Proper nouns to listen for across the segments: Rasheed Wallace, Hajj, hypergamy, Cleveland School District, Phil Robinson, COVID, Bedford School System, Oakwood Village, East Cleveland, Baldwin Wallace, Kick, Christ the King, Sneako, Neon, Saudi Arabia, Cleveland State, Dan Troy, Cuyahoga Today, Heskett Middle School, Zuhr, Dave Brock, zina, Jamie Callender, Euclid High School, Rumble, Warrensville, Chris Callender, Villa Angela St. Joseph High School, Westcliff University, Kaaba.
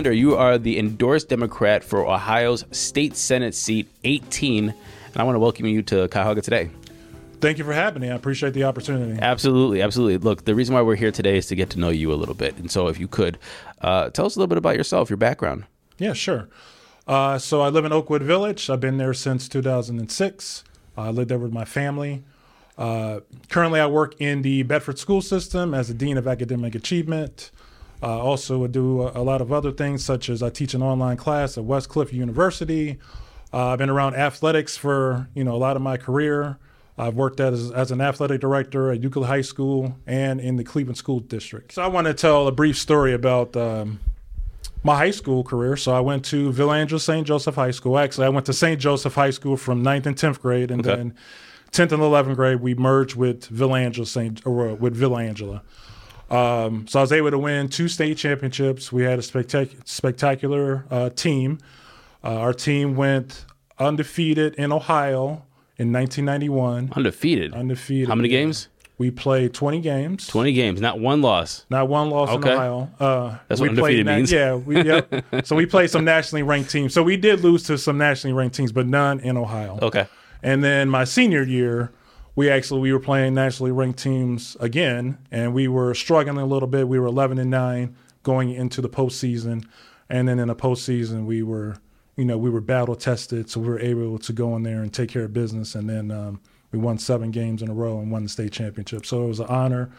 Callender, you are the endorsed Democrat for Ohio's State Senate seat 18, and I want to welcome you to Cuyahoga Today. Thank you for having me. I appreciate the opportunity. Absolutely, absolutely. Look, the reason why we're here today is to get to know you a little bit. And so if you could, tell us a little bit about yourself, your background. Yeah, sure. So I live in Oakwood Village. I've been there since 2006. I lived there with my family. Currently, I work in the Bedford School System as the Dean of Academic Achievement. I also do a lot of other things, such as I teach an online class at Westcliff University. I've been around athletics for, a lot of my career. I've worked as an athletic director at Euclid High School and in the Cleveland School District. So I want to tell a brief story about my high school career. So I went to Villa Angela St. Joseph High School. Actually, I went to St. Joseph High School from 9th and 10th grade, and then 10th and 11th grade we merged with Villa Angela. So I was able to win 2 state championships. We had a spectacular team. Our team went undefeated in Ohio. In 1991. Undefeated. How many games? We played 20 games. 20 games. Not one loss. Not one loss in Ohio. That's what undefeated means. Yeah. So we played some nationally ranked teams. So we did lose to some nationally ranked teams, but none in Ohio. Okay. And then my senior year, we were playing nationally ranked teams again, and we were struggling a little bit. We were 11-9 going into the postseason. And then in the postseason, we were – we were battle tested, so we were able to go in there and take care of business. And then we won 7 games in a row and won the state championship. So it was an honor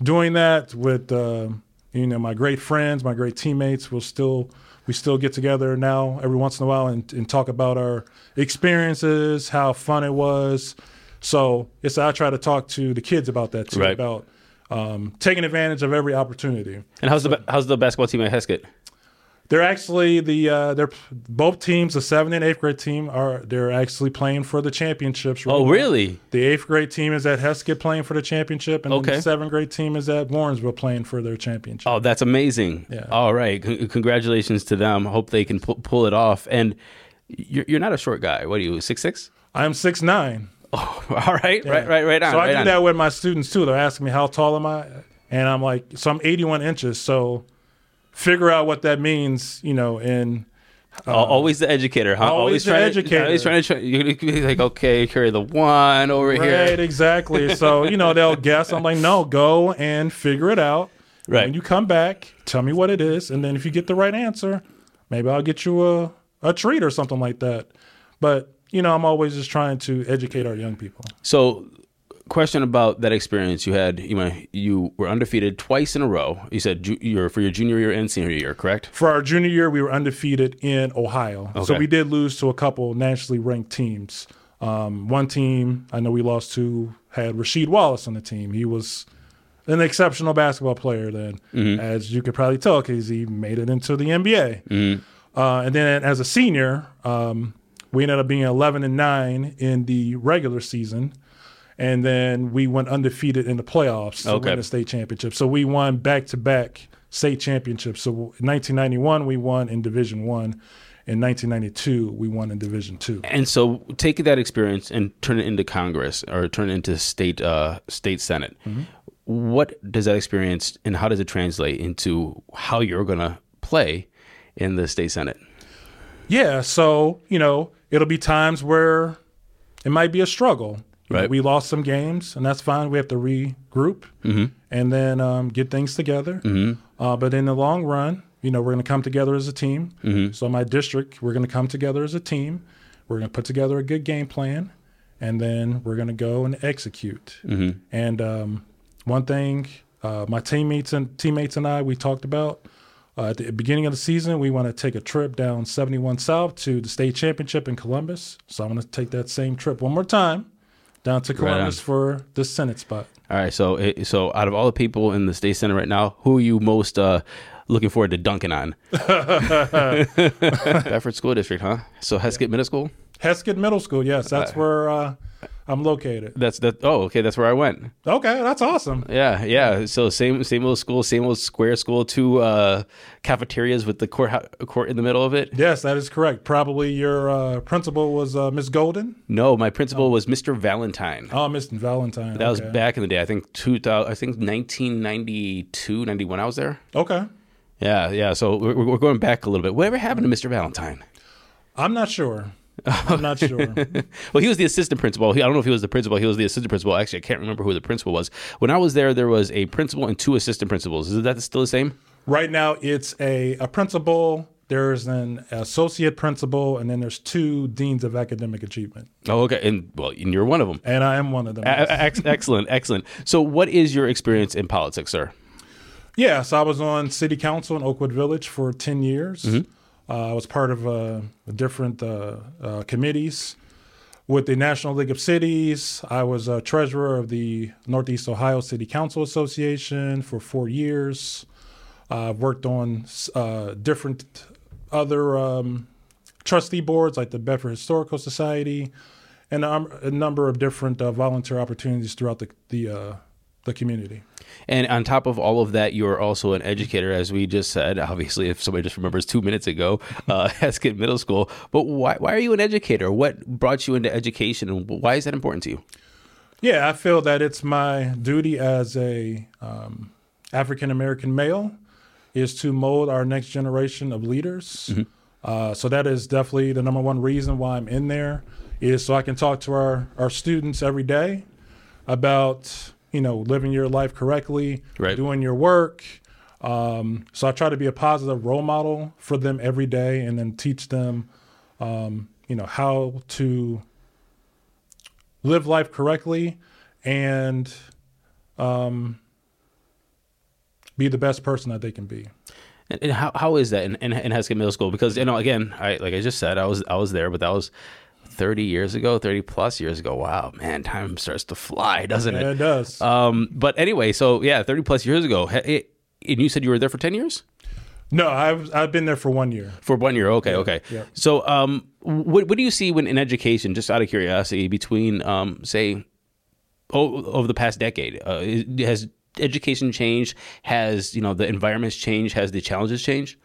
doing that with, my great friends, my great teammates. We still get together now every once in a while and talk about our experiences, how fun it was. So I try to talk to the kids about that too, right, about taking advantage of every opportunity. And how's the basketball team at Heskett? They're actually they're both teams, the 7th and 8th grade team, they're actually playing for the championships. Right now. Really? The 8th grade team is at Heskett playing for the championship, and the 7th grade team is at Warrensville playing for their championship. Oh, that's amazing. Yeah. All right. Congratulations to them. Hope they can pull it off. And you're not a short guy. What are you, 6'6"? I'm 6'9". Oh, all right. Yeah. Right on. So I do that with my students, too. They're asking me, how tall am I? And I'm like, so I'm 81 inches, so... Figure out what that means, and always the educator, huh? Always trying to okay, carry the one over here. Right, exactly. So, they'll guess. I'm like, no, go and figure it out. Right. And when you come back, tell me what it is. And then if you get the right answer, maybe I'll get you a treat or something like that. But, I'm always just trying to educate our young people. So, question about that experience you had. You were undefeated twice in a row. You said for your junior year and senior year, correct? For our junior year, we were undefeated in Ohio. Okay. So we did lose to a couple nationally ranked teams. One team I know we lost to had Rasheed Wallace on the team. He was an exceptional basketball player then, as you could probably tell, because he made it into the NBA. Mm-hmm. And then as a senior, we ended up being 11-9 in the regular season. And then we went undefeated in the playoffs to win the state championship. So we won back-to-back state championships. So in 1991, we won in Division I. In 1992, we won in Division II. And so take that experience and turn it into Congress or turn it into state Senate. Mm-hmm. What does that experience and how does it translate into how you're going to play in the state Senate? Yeah, so, it'll be times where it might be a struggle. Right. We lost some games, and that's fine. We have to regroup and then get things together. Mm-hmm. But in the long run, we're going to come together as a team. Mm-hmm. So my district, we're going to come together as a team. We're going to put together a good game plan, and then we're going to go and execute. Mm-hmm. And one thing my teammates and I, we talked about, at the beginning of the season, we want to take a trip down 71 South to the state championship in Columbus. So I'm going to take that same trip one more time. Down to Columbus for the Senate spot. All right, so out of all the people in the state Senate right now, who are you most looking forward to dunking on? Bedford School District, huh? So Heskett Middle School? Heskett Middle School, yes. That's where I'm located. That's where I went. Okay, that's awesome. Yeah. So same old school, same old square school, 2 cafeterias with the court in the middle of it. Yes, that is correct. Probably your principal was Miss Golden? No, my principal was Mr. Valentine. Oh, Mr. Valentine. That was back in the day. I think 1992, 91 I was there. Okay. Yeah. So we're going back a little bit. Whatever happened to Mr. Valentine? I'm not sure. Well, he was the assistant principal. I don't know if he was the principal. He was the assistant principal. Actually, I can't remember who the principal was. When I was there, there was a principal and two assistant principals. Is that still the same? Right now, it's a principal. There's an associate principal, and then there's two deans of academic achievement. Oh, okay. And you're one of them. And I am one of them. Excellent. So what is your experience in politics, sir? Yeah, so I was on city council in Oakwood Village for 10 years. Mm-hmm. I was part of different committees with the National League of Cities. I was a treasurer of the Northeast Ohio City Council Association for 4 years. I've worked on different other trustee boards like the Bedford Historical Society and a number of different volunteer opportunities throughout the community. And on top of all of that, you are also an educator, as we just said. Obviously, if somebody just remembers 2 minutes ago, Heskett Middle School. But why are you an educator? What brought you into education, and why is that important to you? Yeah, I feel that it's my duty as a African-American male is to mold our next generation of leaders. Mm-hmm. So that is definitely the number one reason why I'm in there, is so I can talk to our students every day about living your life correctly, right, doing your work. So I try to be a positive role model for them every day, and then teach them, how to live life correctly and be the best person that they can be. And how is that in Heskett Middle School? Because again, like I just said, I was there, but that was 30 plus years ago. Wow, man, time starts to fly, doesn't it? Yeah, it does. But anyway, so yeah, 30 plus years ago. And you said you were there for 10 years? No, I've been there for 1 year. For 1 year, okay. Yeah. So what do you see in education, just out of curiosity, between, over the past decade? Has education changed? Has, the environments changed? Has the challenges changed?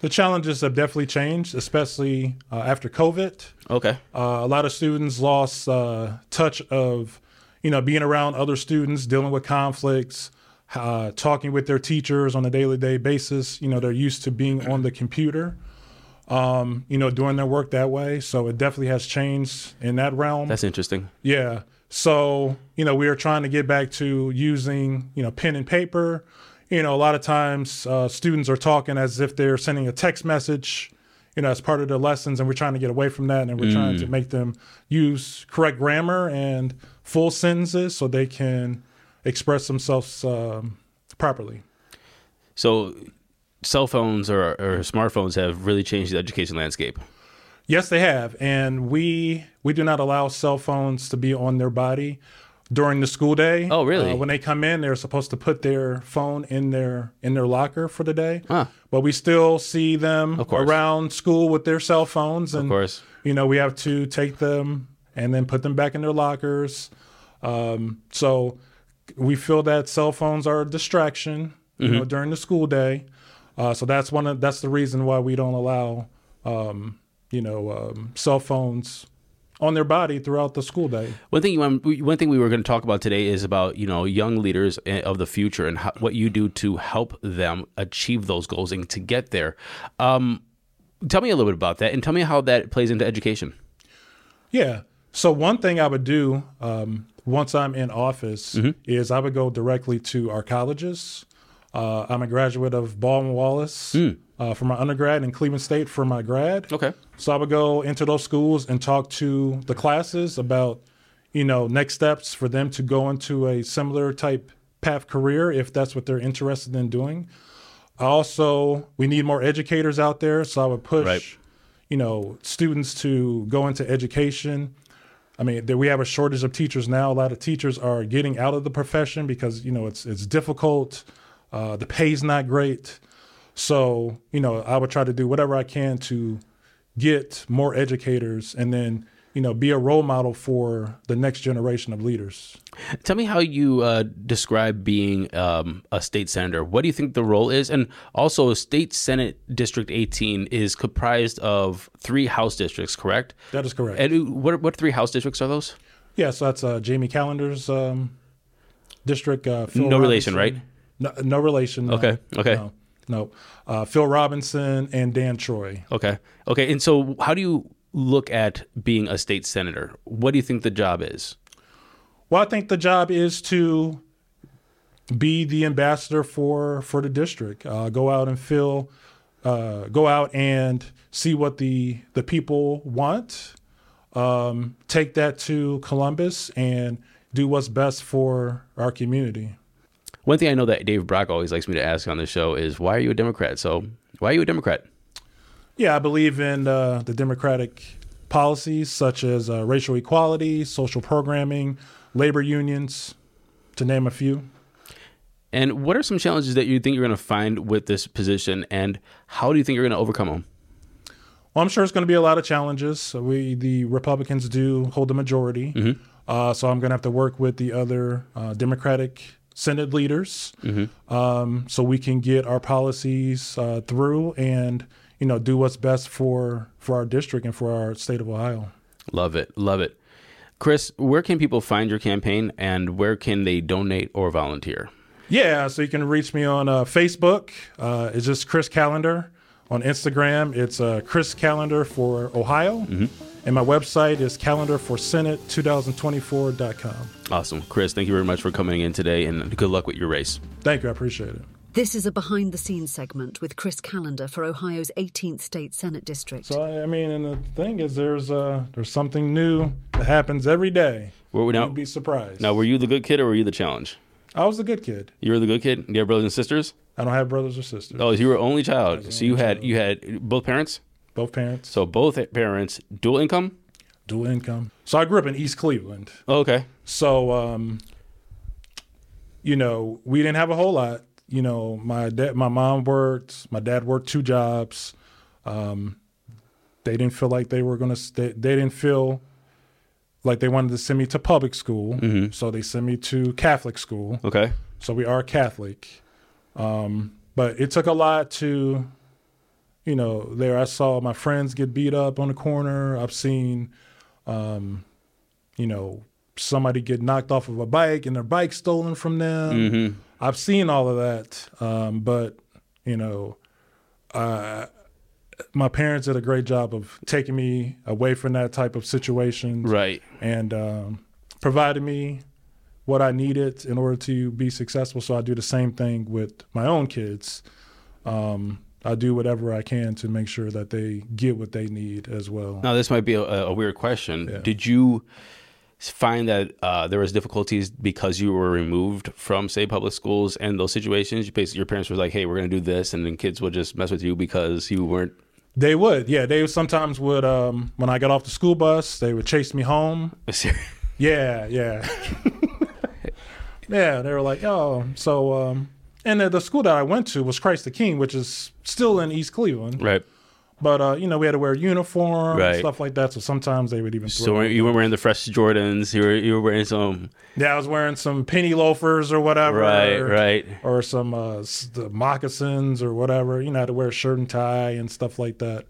The challenges have definitely changed, especially after COVID. Okay. A lot of students lost touch of, being around other students, dealing with conflicts, talking with their teachers on a day-to-day basis. They're used to being on the computer, doing their work that way. So it definitely has changed in that realm. That's interesting. Yeah. So, we are trying to get back to using, pen and paper. A lot of times students are talking as if they're sending a text message, as part of their lessons, and we're trying to get away from that, and we're trying to make them use correct grammar and full sentences so they can express themselves properly. So cell phones or smartphones have really changed the education landscape. Yes, they have. And we do not allow cell phones to be on their body during the school day. Oh, really? When they come in, they're supposed to put their phone in their locker for the day. Huh. But we still see them around school with their cell phones. And, of course, we have to take them and then put them back in their lockers. So we feel that cell phones are a distraction, during the school day. So that's the reason why we don't allow, cell phones on their body throughout the school day. One thing we were going to talk about today is about, young leaders of the future and what you do to help them achieve those goals and to get there. Tell me a little bit about that, and tell me how that plays into education. Yeah. So one thing I would do once I'm in office is I would go directly to our colleges. I'm a graduate of Baldwin Wallace for my undergrad, and Cleveland State for my grad. Okay. So I would go into those schools and talk to the classes about, next steps for them to go into a similar type path career if that's what they're interested in doing. Also, we need more educators out there, so I would push, students to go into education. I mean, we have a shortage of teachers now. A lot of teachers are getting out of the profession because, it's difficult. The pay's not great. So, I would try to do whatever I can to get more educators and then, be a role model for the next generation of leaders. Tell me how you describe being a state senator. What do you think the role is? And also, State Senate District 18 is comprised of 3 House districts, correct? That is correct. And what 3 House districts are those? Yeah, so that's Jamie Callender's district. Phil Robinson. Relation, right? No relation. Okay. No. No. Phil Robinson and Dan Troy. Okay. Okay. And so how do you look at being a state senator? What do you think the job is? Well, I think the job is to be the ambassador for the district. Go out and see what the people want. Take that to Columbus and do what's best for our community. One thing I know that Dave Brock always likes me to ask on the show is, why are you a Democrat? So why are you a Democrat? Yeah, I believe in the Democratic policies such as racial equality, social programming, labor unions, to name a few. And what are some challenges that you think you're going to find with this position, and how do you think you're going to overcome them? Well, I'm sure it's going to be a lot of challenges. The Republicans do hold the majority, mm-hmm. So I'm going to have to work with the other Democratic Senate leaders, mm-hmm. So we can get our policies through and do what's best for our district and for our state of Ohio. Love it, love it. Chris, where can people find your campaign, and where can they donate or volunteer? Yeah, so you can reach me on Facebook. It's just Chris Callender. On Instagram, it's Chris Callender for Ohio. Mm-hmm. And my website is calendarforsenate2024.com. Awesome. Chris, thank you very much for coming in today, and good luck with your race. Thank you. I appreciate it. This is a behind-the-scenes segment with Chris Callender for Ohio's 18th State Senate District. So, and the thing is, there's something new that happens every day. You'd be surprised. Now, were you the good kid or were you the challenge? I was the good kid. You were the good kid? Do you have brothers and sisters? I don't have brothers or sisters. Oh, so you were only child. So you had both parents? Both parents. So both parents, dual income? Dual income. So I grew up in East Cleveland. Oh, okay. So, we didn't have a whole lot. My dad worked two jobs. They didn't feel like they didn't feel like they wanted to send me to public school. Mm-hmm. So they sent me to Catholic school. Okay. So we are Catholic. But it took a lot to, there I saw my friends get beat up on the corner. I've seen, somebody get knocked off of a bike and their bike stolen from them. Mm-hmm. I've seen all of that. But my parents did a great job of taking me away from that type of situation. Right. And, provided me what I needed in order to be successful. So I do the same thing with my own kids. I do whatever I can to make sure that they get what they need as well. Now, this might be a weird question. Yeah. Did you find that there was difficulties because you were removed from, say, public schools and those situations? Your parents were like, hey, we're going to do this, and then kids would just mess with you because you weren't? They would, yeah. They sometimes would, when I got off the school bus, they would chase me home. Yeah. Yeah, they were like, oh, so, and the school that I went to was Christ the King, which is still in East Cleveland. Right. But, we had to wear uniform, right, and stuff like that, so sometimes they would even throw So you were wearing the fresh Jordans, you were wearing some... Yeah, I was wearing some penny loafers or whatever. Right, right. Or some the moccasins or whatever. I had to wear a shirt and tie and stuff like that.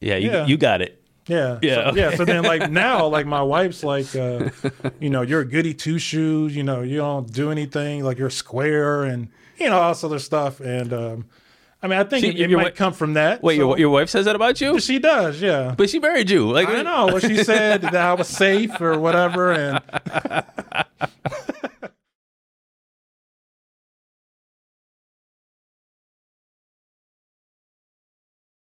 Yeah, you got it. Yeah. So, okay. Yeah. So then, now my wife's like, you're a goody two-shoes. You don't do anything. Like, you're square, and all this other stuff. And I think it might come from that. Wait, so, your wife says that about you? She does, yeah. But she married you. I know. Well, she said that I was safe or whatever, and